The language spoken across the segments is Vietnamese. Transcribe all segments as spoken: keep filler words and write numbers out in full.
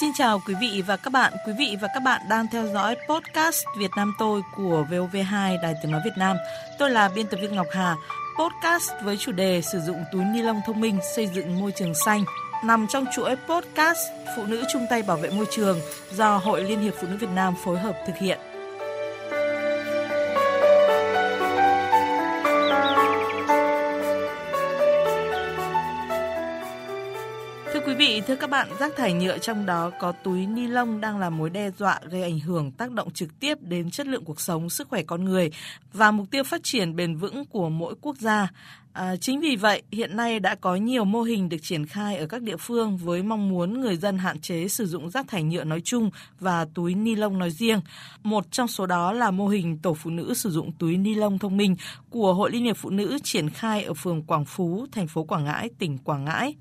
Xin chào quý vị và các bạn. Quý vị và các bạn đang theo dõi podcast Việt Nam tôi của vê o vê hai Đài tiếng nói Việt Nam. Tôi là biên tập viên Ngọc Hà. Podcast với chủ đề sử dụng túi ni lông thông minh xây dựng môi trường xanh nằm trong chuỗi podcast Phụ nữ chung tay bảo vệ môi trường do Hội Liên hiệp Phụ nữ Việt Nam phối hợp thực hiện. Quý vị, thưa các bạn, rác thải nhựa trong đó có túi ni lông đang là mối đe dọa gây ảnh hưởng tác động trực tiếp đến chất lượng cuộc sống, sức khỏe con người và mục tiêu phát triển bền vững của mỗi quốc gia. À, chính vì vậy, hiện nay đã có nhiều mô hình được triển khai ở các địa phương với mong muốn người dân hạn chế sử dụng rác thải nhựa nói chung và túi ni lông nói riêng. Một trong số đó là mô hình tổ phụ nữ sử dụng túi ni lông thông minh của Hội Liên hiệp Phụ nữ triển khai ở phường Quảng Phú, thành phố Quảng Ngãi, tỉnh Quảng Ngãi.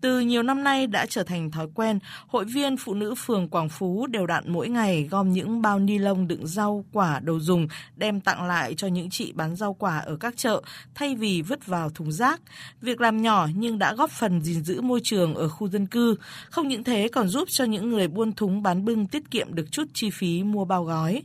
Từ nhiều năm nay đã trở thành thói quen, hội viên phụ nữ phường Quảng Phú đều đặn mỗi ngày gom những bao ni lông đựng rau quả đồ dùng đem tặng lại cho những chị bán rau quả ở các chợ thay vì vứt vào thùng rác. Việc làm nhỏ nhưng đã góp phần gìn giữ môi trường ở khu dân cư, không những thế còn giúp cho những người buôn thúng bán bưng tiết kiệm được chút chi phí mua bao gói.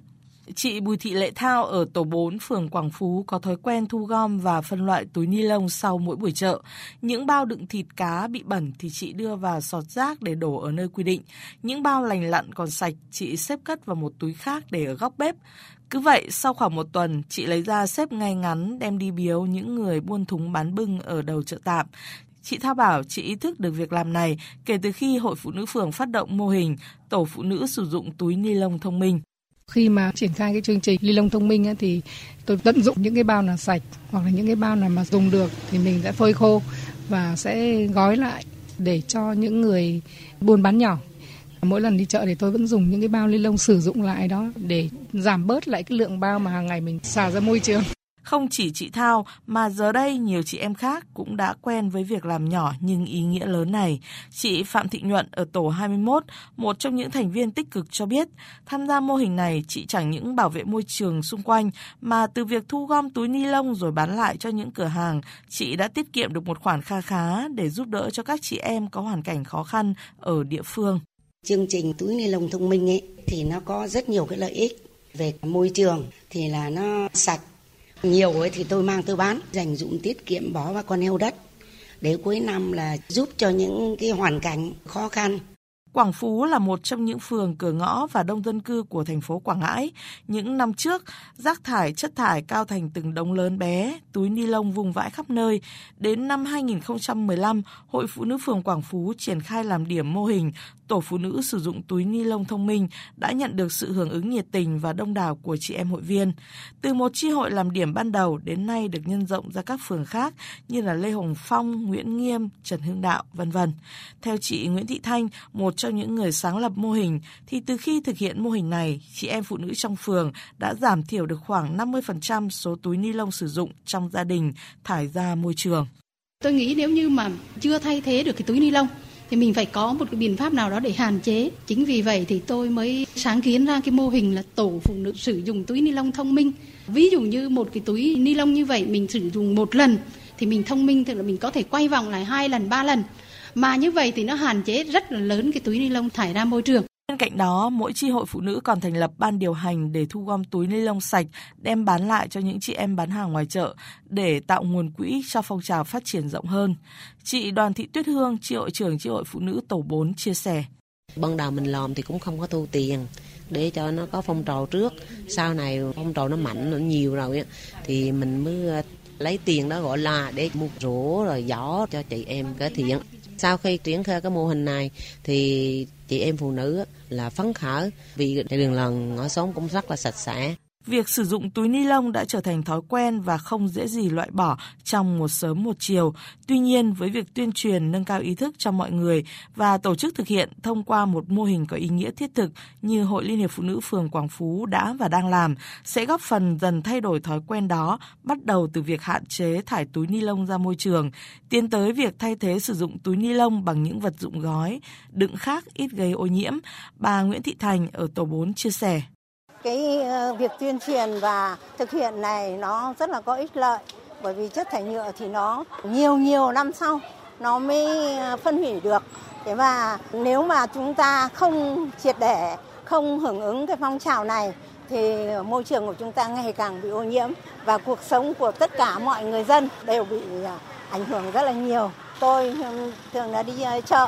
Chị Bùi Thị Lệ Thao ở tổ bốn phường Quảng Phú có thói quen thu gom và phân loại túi ni lông sau mỗi buổi chợ. Những bao đựng thịt cá bị bẩn thì chị đưa vào sọt rác để đổ ở nơi quy định. Những bao lành lặn còn sạch chị xếp cất vào một túi khác để ở góc bếp. Cứ vậy, sau khoảng một tuần, chị lấy ra xếp ngay ngắn đem đi biếu những người buôn thúng bán bưng ở đầu chợ tạm. Chị Thao bảo chị ý thức được việc làm này kể từ khi Hội Phụ nữ phường phát động mô hình tổ phụ nữ sử dụng túi ni lông thông minh. Khi mà triển khai cái chương trình ni lông thông minh ấy, thì tôi tận dụng những cái bao nào sạch hoặc là những cái bao nào mà dùng được thì mình sẽ phơi khô và sẽ gói lại để cho những người buôn bán nhỏ. Mỗi lần đi chợ thì tôi vẫn dùng những cái bao ni lông sử dụng lại đó để giảm bớt lại cái lượng bao mà hàng ngày mình xả ra môi trường. Không chỉ chị Thao mà giờ đây nhiều chị em khác cũng đã quen với việc làm nhỏ nhưng ý nghĩa lớn này. Chị Phạm Thị Nhuận ở tổ hai mươi mốt, một trong những thành viên tích cực cho biết, tham gia mô hình này chị chẳng những bảo vệ môi trường xung quanh mà từ việc thu gom túi ni lông rồi bán lại cho những cửa hàng, chị đã tiết kiệm được một khoản kha khá để giúp đỡ cho các chị em có hoàn cảnh khó khăn ở địa phương. Chương trình túi ni lông thông minh ấy thì nó có rất nhiều cái lợi ích về môi trường thì là nó sạch. Nhiều ấy thì tôi mang tôi bán, dành dụm tiết kiệm bỏ vào con heo đất. Đến cuối năm là giúp cho những cái hoàn cảnh khó khăn. Quảng Phú là một trong những phường cửa ngõ và đông dân cư của thành phố Quảng Ngãi. Những năm trước, rác thải, chất thải cao thành từng đống lớn bé, túi ni lông vùng vãi khắp nơi. Đến năm hai không một lăm, Hội Phụ nữ phường Quảng Phú triển khai làm điểm mô hình tổ phụ nữ sử dụng túi ni lông thông minh đã nhận được sự hưởng ứng nhiệt tình và đông đảo của chị em hội viên. Từ một chi hội làm điểm ban đầu đến nay được nhân rộng ra các phường khác như là Lê Hồng Phong, Nguyễn Nghiêm, Trần Hưng Đạo, vân vân. Theo chị Nguyễn Thị Thanh, một trong những người sáng lập mô hình, thì từ khi thực hiện mô hình này, chị em phụ nữ trong phường đã giảm thiểu được khoảng năm mươi phần trăm số túi ni lông sử dụng trong gia đình thải ra môi trường. Tôi nghĩ nếu như mà chưa thay thế được cái túi ni lông thì mình phải có một cái biện pháp nào đó để hạn chế. Chính vì vậy thì tôi mới sáng kiến ra cái mô hình là tổ phụ nữ sử dụng túi ni lông thông minh. Ví dụ như một cái túi ni lông như vậy mình sử dụng một lần thì mình thông minh, tức là mình có thể quay vòng lại hai lần, ba lần. Mà như vậy thì nó hạn chế rất là lớn cái túi ni lông thải ra môi trường. Bên cạnh đó, mỗi chi hội phụ nữ còn thành lập ban điều hành để thu gom túi ni lông sạch đem bán lại cho những chị em bán hàng ngoài chợ để tạo nguồn quỹ cho phong trào phát triển rộng hơn. Chị Đoàn Thị Tuyết Hương, chi hội trưởng chi hội phụ nữ tổ bốn chia sẻ. Ban đầu mình làm thì cũng không có thu tiền để cho nó có phong trào trước. Sau này phong trào nó mạnh, nó nhiều rồi thì mình mới lấy tiền đó gọi là để mua rổ rồi giỏ cho chị em cải thiện. Sau khi triển khai cái mô hình này thì chị em phụ nữ là phấn khởi vì đường làng ngõ xóm cũng rất là sạch sẽ. Việc sử dụng túi ni lông đã trở thành thói quen và không dễ gì loại bỏ trong một sớm một chiều. Tuy nhiên, với việc tuyên truyền nâng cao ý thức cho mọi người và tổ chức thực hiện thông qua một mô hình có ý nghĩa thiết thực như Hội Liên hiệp Phụ nữ phường Quảng Phú đã và đang làm, sẽ góp phần dần thay đổi thói quen đó, bắt đầu từ việc hạn chế thải túi ni lông ra môi trường, tiến tới việc thay thế sử dụng túi ni lông bằng những vật dụng gói, đựng khác ít gây ô nhiễm. Bà Nguyễn Thị Thành ở tổ bốn chia sẻ. Cái việc tuyên truyền và thực hiện này nó rất là có ích lợi bởi vì chất thải nhựa thì nó nhiều nhiều năm sau nó mới phân hủy được. Thế và nếu mà chúng ta không triệt để, không hưởng ứng cái phong trào này thì môi trường của chúng ta ngày càng bị ô nhiễm và cuộc sống của tất cả mọi người dân đều bị ảnh hưởng rất là nhiều. Tôi thường là đi chợ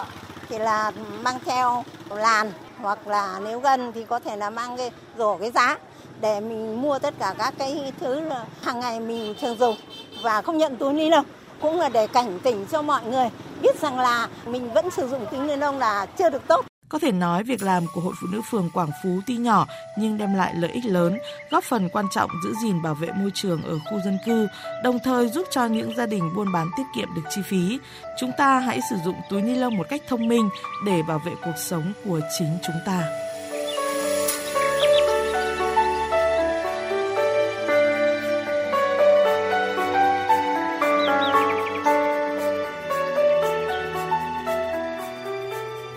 thì là mang theo làn hoặc là nếu gần thì có thể là mang cái rổ cái giá để mình mua tất cả các cái thứ hàng ngày mình thường dùng và không nhận túi ni lông. Cũng là để cảnh tỉnh cho mọi người biết rằng là mình vẫn sử dụng túi ni lông là chưa được tốt. Có thể nói việc làm của Hội Phụ nữ phường Quảng Phú tuy nhỏ nhưng đem lại lợi ích lớn, góp phần quan trọng giữ gìn bảo vệ môi trường ở khu dân cư, đồng thời giúp cho những gia đình buôn bán tiết kiệm được chi phí. Chúng ta hãy sử dụng túi ni lông một cách thông minh để bảo vệ cuộc sống của chính chúng ta.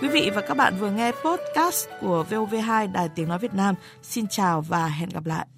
Quý vị và các bạn vừa nghe podcast của vê o vê hai Đài Tiếng Nói Việt Nam. Xin chào và hẹn gặp lại.